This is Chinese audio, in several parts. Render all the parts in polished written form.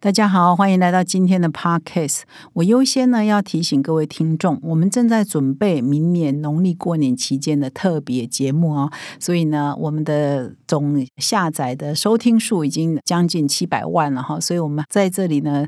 大家好，欢迎来到今天的 Podcast。 我优先要提醒各位听众，我们正在准备明年农历过年期间的特别节目哦，所以呢，我们的总下载的收听数已经将近700万了哈，所以我们在这里呢，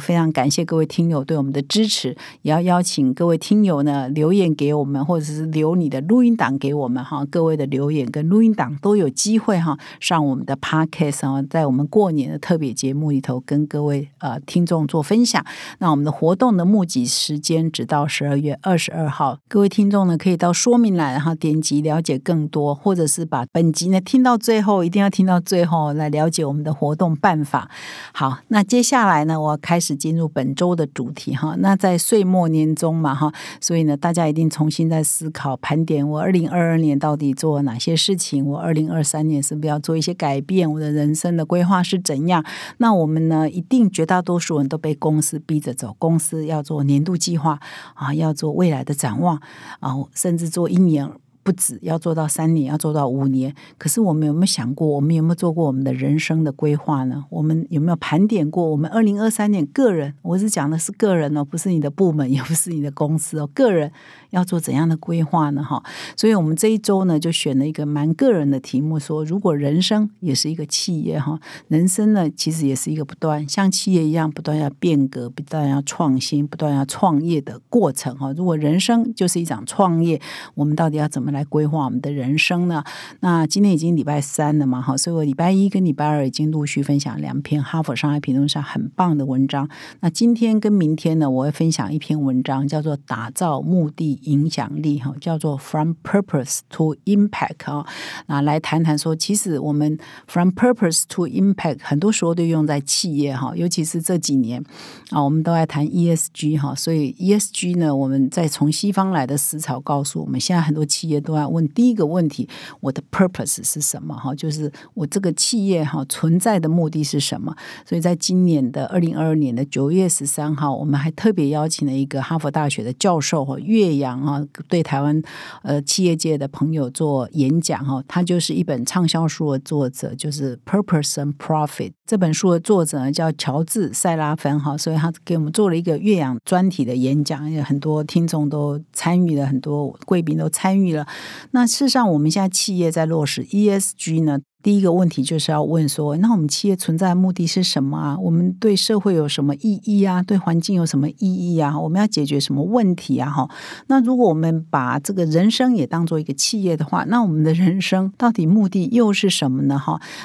非常感谢各位听友对我们的支持，也要邀请各位听友呢留言给我们，或者是留你的录音档给我们哈，各位的留言跟录音档都有机会哈上我们的 podcast 啊，在我们过年的特别节目里头跟各位听众做分享。那我们的活动的募集时间直到12月22号，各位听众呢可以到说明栏然后点击了解更多，或者是把本集呢听到最后，一定要听到最后来了解我们的活动办法。好，那接下来呢，我要开始进入本周的主题哈。那在岁末年终嘛哈，所以呢，大家一定重新在思考盘点，我2022年到底做哪些事情，我2023年是不是要做一些改变，我的人生的规划是怎样？那我们呢，一定绝大多数人都被公司逼着走，公司要做年度计划啊，要做未来的展望啊，甚至做1年。不止要做到3年，要做到5年。可是我们有没有想过，我们有没有做过我们的人生的规划呢？我们有没有盘点过我们2023年个人？我是讲的是个人哦，不是你的部门，也不是你的公司哦，个人要做怎样的规划呢？哈，所以我们这一周呢，就选了一个蛮个人的题目，说如果人生也是一个企业哈，人生呢其实也是一个不断像企业一样不断要变革、不断要创新、不断要创业的过程哈。如果人生就是一场创业，我们到底要怎么来规划我们的人生呢？那今天已经礼拜3了嘛，所以我礼拜1跟礼拜2已经陆续分享2篇哈佛商业评论上很棒的文章。那今天跟明天呢，我会分享1篇文章，叫做打造目的影响力，叫做 From Purpose to Impact， 那来谈谈说，其实我们 From Purpose to Impact 很多时候都用在企业，尤其是这几年我们都在谈 ESG， 所以 ESG 呢，我们在从西方来的思潮告诉我们，现在很多企业都要问第一个问题，我的 purpose 是什么，就是我这个企业存在的目的是什么。所以在今年的2022年的9月13号，我们还特别邀请了一个哈佛大学的教授岳阳，对台湾企业界的朋友做演讲。他就是一本畅销书的作者，就是《Purpose and Profit》这本书的作者叫乔治·塞拉芬，所以他给我们做了一个岳阳专题的演讲，也很多听众都参与了，很多贵宾都参与了。那事实上，我们现在企业在落实 ESG 呢，第一个问题就是要问说，那我们企业存在的目的是什么啊？我们对社会有什么意义啊？对环境有什么意义啊？我们要解决什么问题啊？那如果我们把这个人生也当做一个企业的话，那我们的人生到底目的又是什么呢？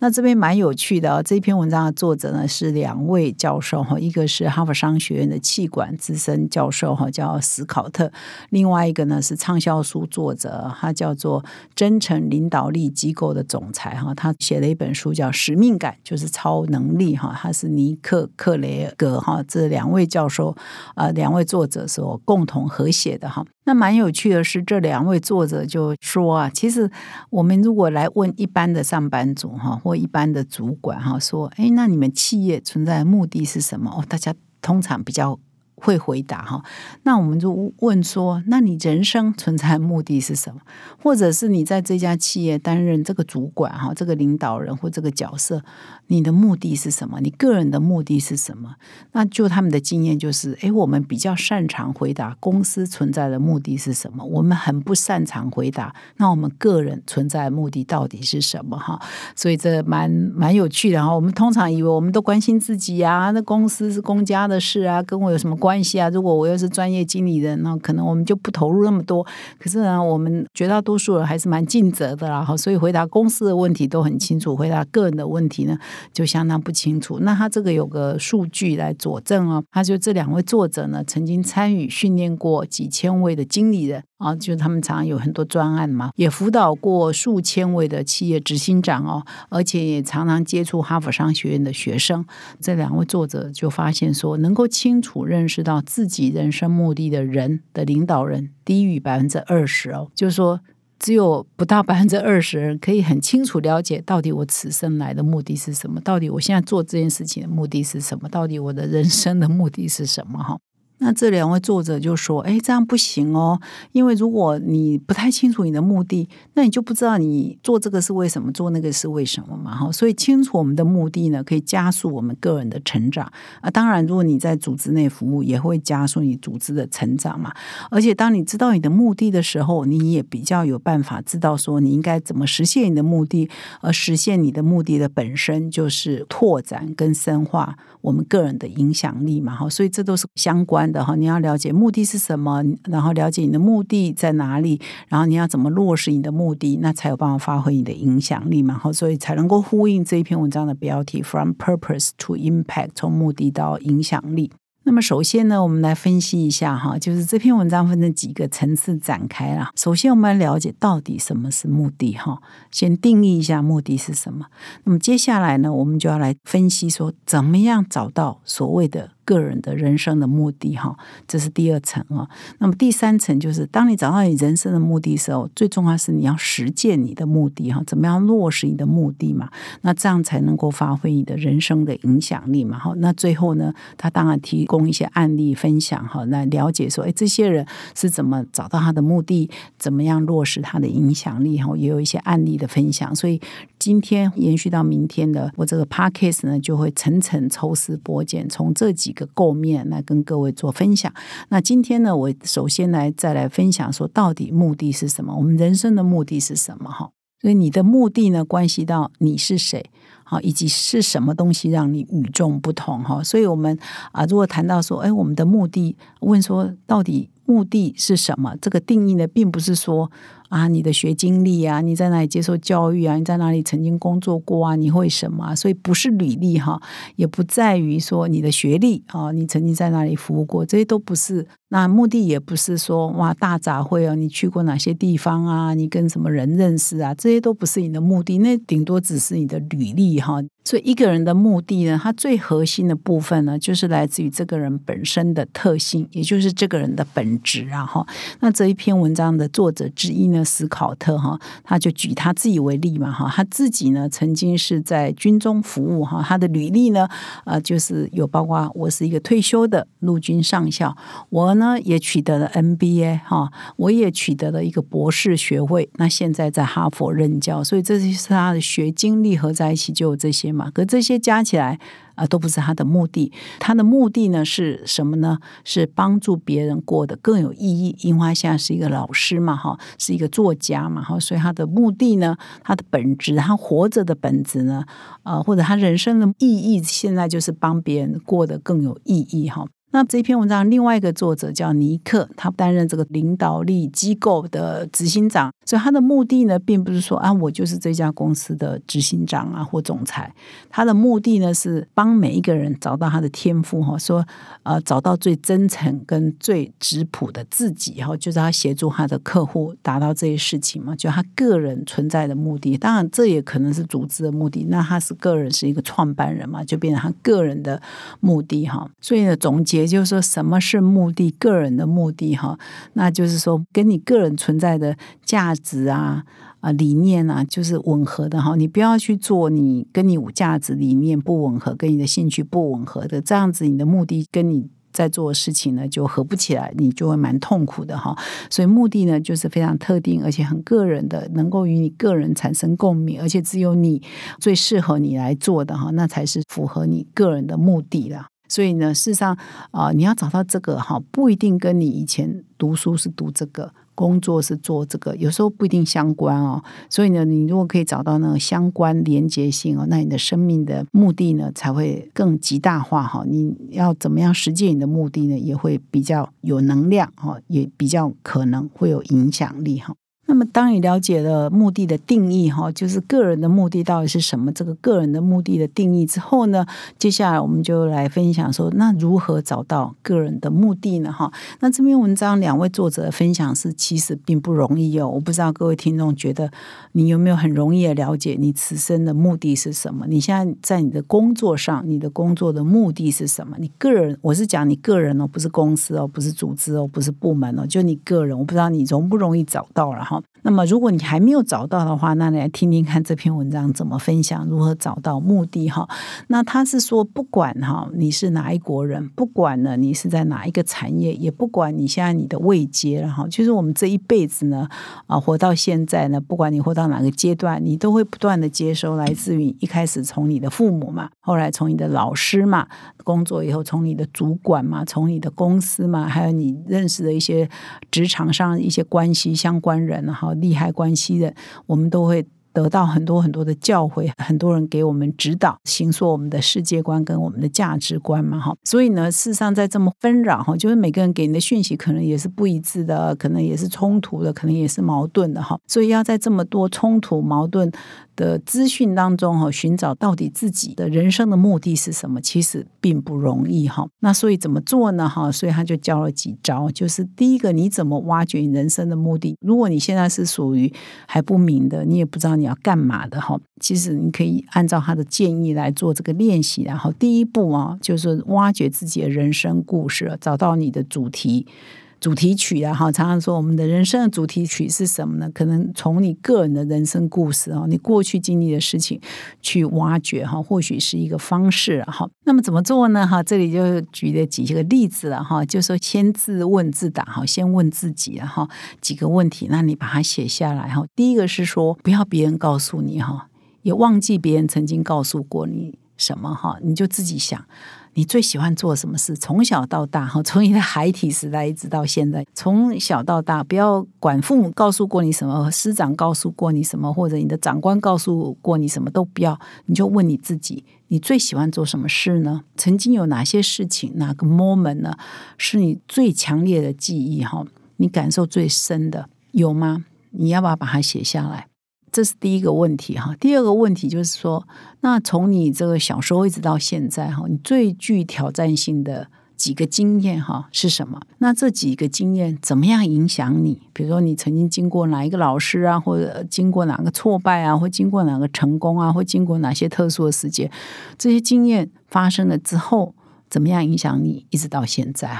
那这边蛮有趣的，这篇文章的作者呢是2位教授，一个是哈佛商学院的企管资深教授叫史考特，另外一个呢是畅销书作者，他叫做真诚领导力机构的总裁，他写了一本书叫《使命感就是超能力》，他是尼克·克雷格这2位教授2位作者所共同合写的。那蛮有趣的是，这2位作者就说其实我们如果来问一般的上班族或一般的主管说，哎，那你们企业存在的目的是什么？大家通常比较会回答。那我们就问说，那你人生存在的目的是什么？或者是你在这家企业担任这个主管这个领导人或这个角色，你的目的是什么？你个人的目的是什么？那就他们的经验就是我们比较擅长回答公司存在的目的是什么，我们很不擅长回答那我们个人存在的目的到底是什么。所以这蛮有趣的。我们通常以为我们都关心自己啊，那公司是公家的事啊，跟我有什么关系啊？如果我又是专业经理人，那可能我们就不投入那么多。可是呢，我们绝大多数人还是蛮尽责的啦，所以回答公司的问题都很清楚，回答个人的问题呢就相当不清楚。那他这个有个数据来佐证他就这2位作者呢曾经参与训练过几千位的经理人就是他们常常有很多专案嘛，也辅导过数千位的企业执行长而且也常常接触哈佛商学院的学生。这2位作者就发现说，能够清楚认识知道自己人生目的的人的领导人低于20%，就是说只有不到20%人可以很清楚了解到底我此生来的目的是什么，到底我现在做这件事情的目的是什么，到底我的人生的目的是什么。那这两位作者就说，哎，这样不行哦，因为如果你不太清楚你的目的，那你就不知道你做这个是为什么，做那个是为什么嘛。所以清楚我们的目的呢，可以加速我们个人的成长啊。当然，如果你在组织内服务，也会加速你组织的成长嘛。而且，当你知道你的目的的时候，你也比较有办法知道说你应该怎么实现你的目的，而实现你的目的的本身就是拓展跟深化我们个人的影响力嘛。所以这都是相关的。你要了解目的是什么，然后了解你的目的在哪里，然后你要怎么落实你的目的，那才有办法发挥你的影响力嘛。所以才能够呼应这一篇文章的标题 From Purpose to Impact， 从目的到影响力。那么首先呢，我们来分析一下哈，就是这篇文章分成几个层次展开啦。首先我们来了解到底什么是目的哈，先定义一下目的是什么。那么接下来呢，我们就要来分析说怎么样找到所谓的个人的人生的目的哈，这是第二层啊。那么第三层就是当你找到你人生的目的的时候，最重要是你要实践你的目的哈，怎么样落实你的目的嘛？那这样才能够发挥你的人生的影响力嘛。那最后呢，他当然提供一些案例分享哈，来了解说，哎，这些人是怎么找到他的目的，怎么样落实他的影响力哈，也有一些案例的分享。所以今天延续到明天的我这个 podcast 呢，就会层层抽丝剥茧，从这几个构面来跟各位做分享。那今天呢，我首先再来分享说到底目的是什么，我们人生的目的是什么哈。所以你的目的呢，关系到你是谁，以及是什么东西让你与众不同哈。所以我们如果谈到说，哎，我们的目的，问说到底目的是什么？这个定义呢，并不是说你的学经历啊，你在哪里接受教育啊，你在哪里曾经工作过啊，你会什么所以不是履历哈，也不在于说你的学历啊，你曾经在哪里服务过，这些都不是。那目的也不是说哇大杂烩哦，你去过哪些地方啊，你跟什么人认识啊，这些都不是你的目的，那顶多只是你的履历哈。所以一个人的目的呢，它最核心的部分呢，就是来自于这个人本身的特性，也就是这个人的本质啊哈。那这一篇文章的作者之一呢，史考特哈，他就举他自己为例嘛哈。他自己呢，曾经是在军中服务哈，他的履历呢，就是有包括我是一个退休的陆军上校，我呢也取得了 MBA 哈，我也取得了一个博士学位，那现在在哈佛任教，所以这是他的学经历合在一起就有这些。可这些加起来都不是他的目的。他的目的呢是什么呢？是帮助别人过得更有意义。因为他现在是一个老师嘛，是一个作家嘛，所以他的目的呢，他的本质，他活着的本质呢，或者他人生的意义，现在就是帮别人过得更有意义。那这篇文章另外一个作者叫尼克，他担任这个领导力机构的执行长，所以他的目的呢，并不是说我就是这家公司的执行长啊或总裁，他的目的呢是帮每一个人找到他的天赋哈，说找到最真诚跟最质朴的自己哈，就是他协助他的客户达到这些事情嘛，就他个人存在的目的。当然这也可能是组织的目的，那他是个人是一个创办人嘛，就变成他个人的目的哈。所以呢，总结。也就是说，什么是目的？个人的目的哈，那就是说跟你个人存在的价值啊理念啊，就是吻合的哈。你不要去做你跟你价值理念不吻合、跟你的兴趣不吻合的，这样子你的目的跟你在做的事情呢就合不起来，你就会蛮痛苦的哈。所以目的呢就是非常特定而且很个人的，能够与你个人产生共鸣，而且只有你最适合你来做的哈，那才是符合你个人的目的啦。所以呢，事实上你要找到这个哈，不一定跟你以前读书是读这个，工作是做这个，有时候不一定相关哦。所以呢，你如果可以找到那个相关连结性哦，那你的生命的目的呢才会更极大化哈。你要怎么样实践你的目的呢，也会比较有能量哈，也比较可能会有影响力哈。那么当你了解了目的的定义哈，就是个人的目的到底是什么，这个个人的目的的定义之后呢，接下来我们就来分享说那如何找到个人的目的呢哈。那这篇文章两位作者的分享是其实并不容易哦，我不知道各位听众觉得你有没有很容易的了解你此生的目的是什么，你现在在你的工作上，你的工作的目的是什么，你个人，我是讲你个人哦，不是公司哦，不是组织哦，不是部门哦，就你个人，我不知道你容不容易找到了哈。那么如果你还没有找到的话，那你来听听看这篇文章怎么分享，如何找到目的。那他是说不管你是哪一国人，不管呢你是在哪一个产业，也不管你现在你的位阶，就是我们这一辈子呢活到现在呢，不管你活到哪个阶段，你都会不断的接收来自于一开始从你的父母嘛，后来从你的老师嘛，工作以后从你的主管嘛，从你的公司嘛，还有你认识的一些职场上一些关系相关人，然后利害关系人，我们都会得到很多很多的教诲，很多人给我们指导，形塑我们的世界观跟我们的价值观嘛，所以呢事实上在这么纷扰，就是每个人给你的讯息可能也是不一致的，可能也是冲突的，可能也是矛盾的，所以要在这么多冲突矛盾的资讯当中寻找到底自己的人生的目的是什么，其实并不容易。那所以怎么做呢？所以他就教了几招，就是第一个，你怎么挖掘你人生的目的。如果你现在是属于还不明的，你也不知道你要干嘛的，其实你可以按照他的建议来做这个练习。然后第一步就是挖掘自己的人生故事，找到你的主题曲啊，常常说我们的人生的主题曲是什么呢？可能从你个人的人生故事，你过去经历的事情去挖掘，或许是一个方式。那么怎么做呢？这里就举了几个例子了，就说先自问自答，先问自己几个问题，那你把它写下来。第一个是说，不要别人告诉你，也忘记别人曾经告诉过你什么，你就自己想。你最喜欢做什么事？从小到大，从你的孩提时代一直到现在，从小到大，不要管父母告诉过你什么，师长告诉过你什么，或者你的长官告诉过你什么，都不要，你就问你自己，你最喜欢做什么事呢？曾经有哪些事情，哪个 moment 呢，是你最强烈的记忆，你感受最深的，有吗？你要不要把它写下来？这是第一个问题。第二个问题就是说，那从你这个小时候一直到现在，你最具挑战性的几个经验是什么？那这几个经验怎么样影响你？比如说你曾经经过哪一个老师啊，或者经过哪个挫败啊，或经过哪个成功啊，或经过哪些特殊的事件，这些经验发生了之后怎么样影响你一直到现在。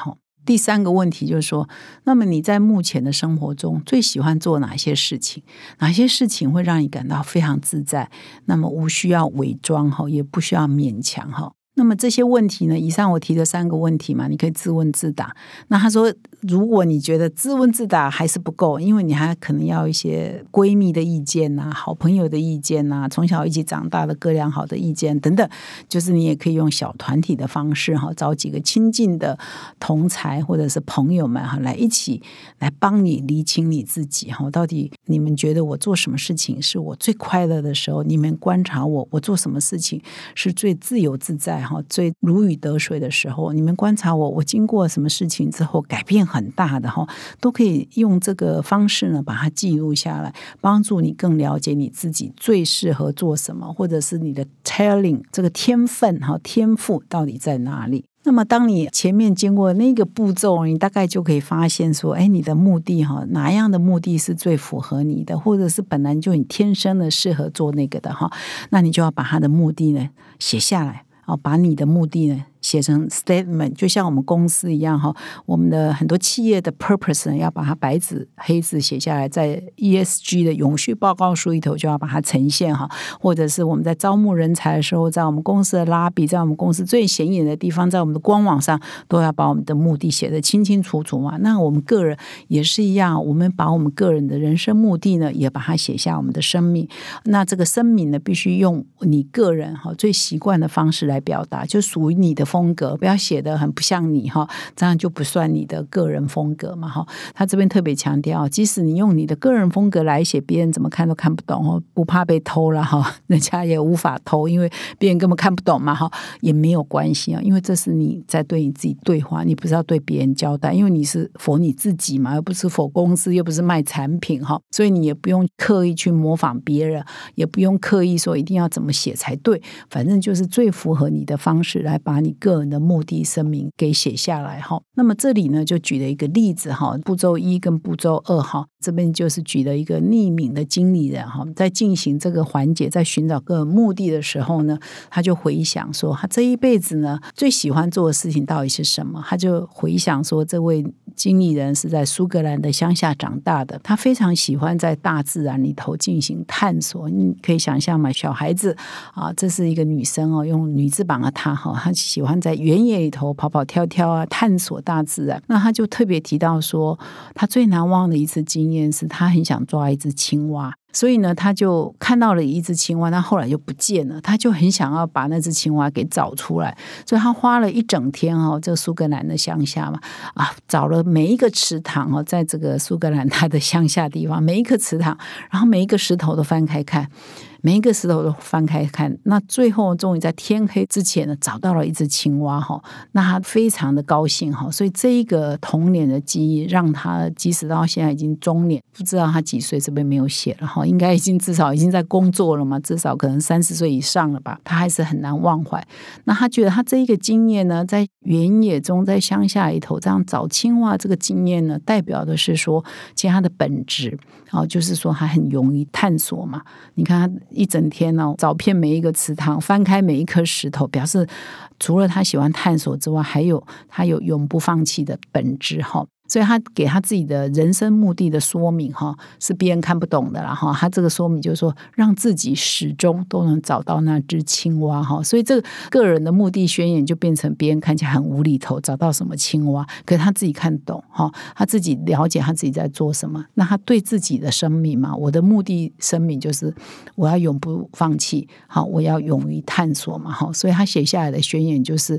第三个问题就是说，那么你在目前的生活中最喜欢做哪些事情？哪些事情会让你感到非常自在？那么无需要伪装，也不需要勉强。那么这些问题呢，以上我提的三个问题嘛，你可以自问自答。那他说，如果你觉得自问自答还是不够，因为你还可能要一些闺蜜的意见啊，好朋友的意见啊，从小一起长大的哥俩好的意见等等，就是你也可以用小团体的方式找几个亲近的同才或者是朋友们来一起来帮你厘清你自己，到底你们觉得我做什么事情是我最快乐的时候？你们观察我，我做什么事情是最自由自在？最如鱼得水的时候，你们观察我，我经过什么事情之后改变很大的，都可以用这个方式呢把它记录下来，帮助你更了解你自己最适合做什么，或者是你的 talent 这个天分天赋到底在哪里。那么当你前面经过那个步骤，你大概就可以发现说，哎，你的目的哪样的目的是最符合你的，或者是本来就你天生的适合做那个的那你就要把它的目的呢写下来，把你的目的呢写成 statement， 就像我们公司一样我们的很多企业的 purpose 呢要把它白纸黑字写下来，在 ESG 的永续报告书里头就要把它呈现或者是我们在招募人才的时候，在我们公司的拉比，在我们公司最显眼的地方，在我们的官网上都要把我们的目的写得清清楚楚嘛。那我们个人也是一样，我们把我们个人的人生目的呢也把它写下我们的生命，那这个声明呢必须用你个人最习惯的方式来表达，就属于你的风格，不要写得很不像你这样就不算你的个人风格嘛他这边特别强调，即使你用你的个人风格来写，别人怎么看都看不懂不怕被偷了人家也无法偷，因为别人根本看不懂嘛也没有关系因为这是你在对你自己对话，你不是要对别人交代，因为你是for你自己嘛，而不是for公司，又不是卖产品所以你也不用刻意去模仿别人，也不用刻意说一定要怎么写才对，反正就是最符合你的方式来把你个人的目的声明给写下来那么这里呢就举了一个例子步骤一跟步骤二这边就是举了一个匿名的经理人在进行这个环节，在寻找个目的的时候呢，他就回想说他这一辈子呢最喜欢做的事情到底是什么，他就回想说这位经理人是在苏格兰的乡下长大的，他非常喜欢在大自然里头进行探索。你可以想象嘛，小孩子啊，这是一个女生哦，用女字旁的她哈，她喜欢在原野里头跑跑跳跳啊，探索大自然。那她就特别提到说，她最难忘的一次经验是，她很想抓一只青蛙。所以呢，他就看到了一只青蛙，那后来就不见了，他就很想要把那只青蛙给找出来，所以他花了一整天哦，这苏格兰的乡下嘛，啊，找了每一个池塘哦，在这个苏格兰他的乡下地方，每一个池塘，然后每一个石头都翻开看。每一个石头都翻开看，那最后终于在天黑之前呢，找到了一只青蛙哈。那他非常的高兴哈，所以这一个童年的记忆让他即使到现在已经中年，不知道他几岁，这边没有写了哈，应该已经至少已经在工作了嘛，至少可能30岁以上了吧，他还是很难忘怀。那他觉得他这一个经验呢，在原野中，在乡下里头这样找青蛙这个经验呢，代表的是说，其实他的本质哦，就是说他很勇于探索嘛。你看他一整天呢，找遍每一个池塘，翻开每一颗石头，表示除了他喜欢探索之外，还有他有永不放弃的本质哈。所以他给他自己的人生目的的说明哈，是别人看不懂的啦哈。他这个说明就是说，让自己始终都能找到那只青蛙哈。所以这个个人的目的宣言就变成别人看起来很无厘头，找到什么青蛙，可是他自己看懂哈，他自己了解他自己在做什么。那他对自己的生命嘛，我的目的生命就是我要永不放弃，好，我要勇于探索嘛哈。所以他写下来的宣言就是。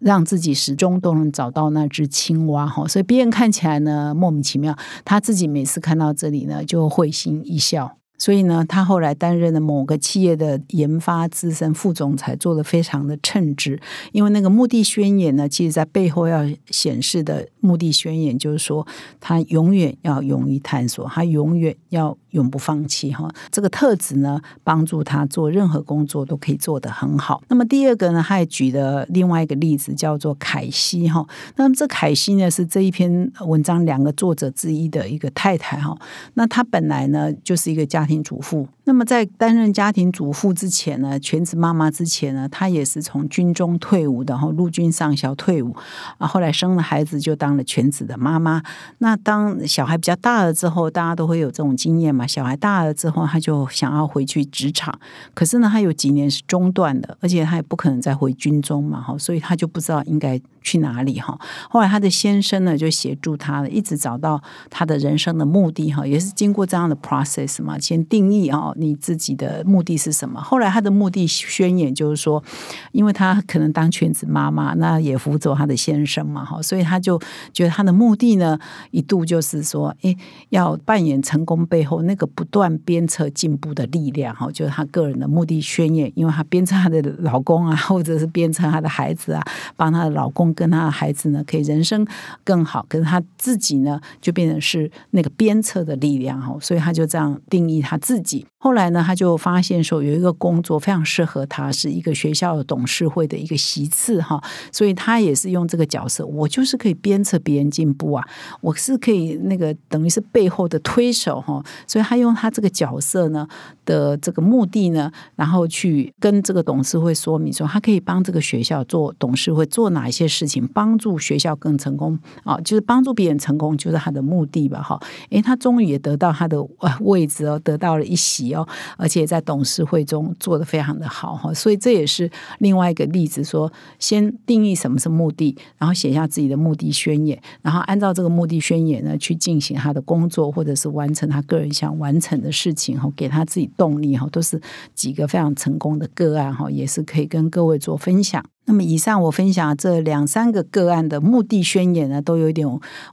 让自己始终都能找到那只青蛙哈，所以别人看起来呢莫名其妙，他自己每次看到这里呢就会心一笑。所以呢，他后来担任了某个企业的研发资深副总裁，做得非常的称职。因为那个目的宣言呢，其实在背后要显示的目的宣言就是说，他永远要勇于探索，他永远要永不放弃哈。这个特质呢，帮助他做任何工作都可以做得很好。那么第二个呢，他也举了另外一个例子，叫做凯西哈。那么这凯西呢，是这一篇文章两个作者之一的一个太太哈。那她本来呢，就是一个家庭主妇，那么在担任家庭主妇之前呢，全职妈妈之前呢，她也是从军中退伍的，然后陆军上校退伍啊，后来生了孩子就当了全职的妈妈。那当小孩比较大了之后，大家都会有这种经验嘛，小孩大了之后，她就想要回去职场，可是呢，她有几年是中断的，而且她也不可能再回军中嘛，所以她就不知道应该去哪里哈。后来她的先生呢就协助她，一直找到她的人生的目的哈，也是经过这样的 process 嘛，先定义哈你自己的目的是什么。后来她的目的宣言就是说，因为她可能当全职妈妈，那也辅佐她的先生嘛哈，所以她就觉得她的目的呢，一度就是说，哎，要扮演成功背后那个不断鞭策进步的力量哈，就是她个人的目的宣言。因为她鞭策她的老公啊，或者是鞭策她的孩子啊，帮她的老公跟他的孩子呢，可以人生更好，可是他自己呢，就变成是那个鞭策的力量哈，所以他就这样定义他自己。后来呢，他就发现说有一个工作非常适合他，是一个学校的董事会的一个席次哈，所以他也是用这个角色，我就是可以鞭策别人进步啊，我是可以那个等于是背后的推手哈，所以他用他这个角色呢的这个目的呢，然后去跟这个董事会说明说，他可以帮这个学校做董事会做哪一些事情，帮助学校更成功啊，就是帮助别人成功，就是他的目的吧哈。哎，他终于也得到他的位置哦，得到了一席哦，而且在董事会中做得非常的好哈。所以这也是另外一个例子，说先定义什么是目的，然后写下自己的目的宣言，然后按照这个目的宣言呢去进行他的工作，或者是完成他个人想完成的事情哈，给他自己动力哈，都是几个非常成功的个案哈，也是可以跟各位做分享。那么以上我分享这2-3个个案的目的宣言呢，都有一点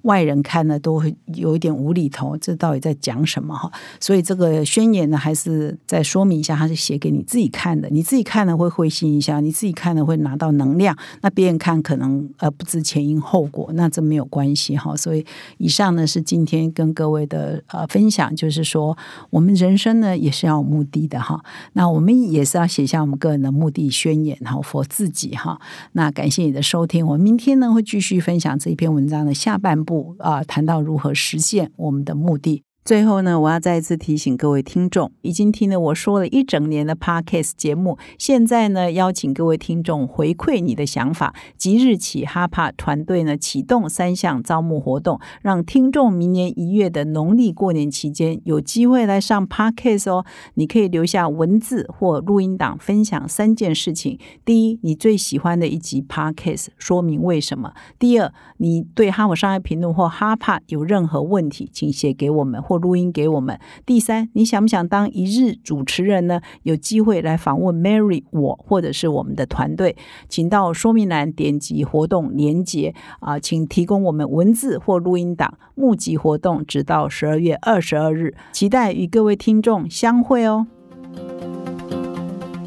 外人看呢都会有一点无厘头，这到底在讲什么哈？所以这个宣言呢，还是再说明一下，它是写给你自己看的，你自己看呢会会心一笑，你自己看呢会拿到能量，那别人看可能不知前因后果，那这没有关系哈。所以以上呢是今天跟各位的分享，就是说我们人生呢也是要有目的的哈，那我们也是要写下我们个人的目的宣言哈 for 自己。那感谢你的收听，我们明天呢会继续分享这一篇文章的下半部，谈到如何实现我们的目的。最后呢，我要再一次提醒各位听众，已经听了我说了一整年的 Podcast 节目，现在呢邀请各位听众回馈你的想法。即日起，哈帕团队呢启动3项招募活动，让听众明年1月的农历过年期间有机会来上 Podcast 哦。你可以留下文字或录音档，分享3件事情。第一，你最喜欢的一集 Podcast， 说明为什么。第二，你对哈佛商业评论或哈帕有任何问题，请写给我们或录音给我们。第三，你想不想当一日主持人呢？有机会来访问 Mary 我或者是我们的团队，请到说明栏点击活动连结，请提供我们文字或录音档。募集活动直到12月22日，期待与各位听众相会哦。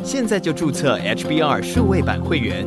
现在就注册 HBR 数位版会员，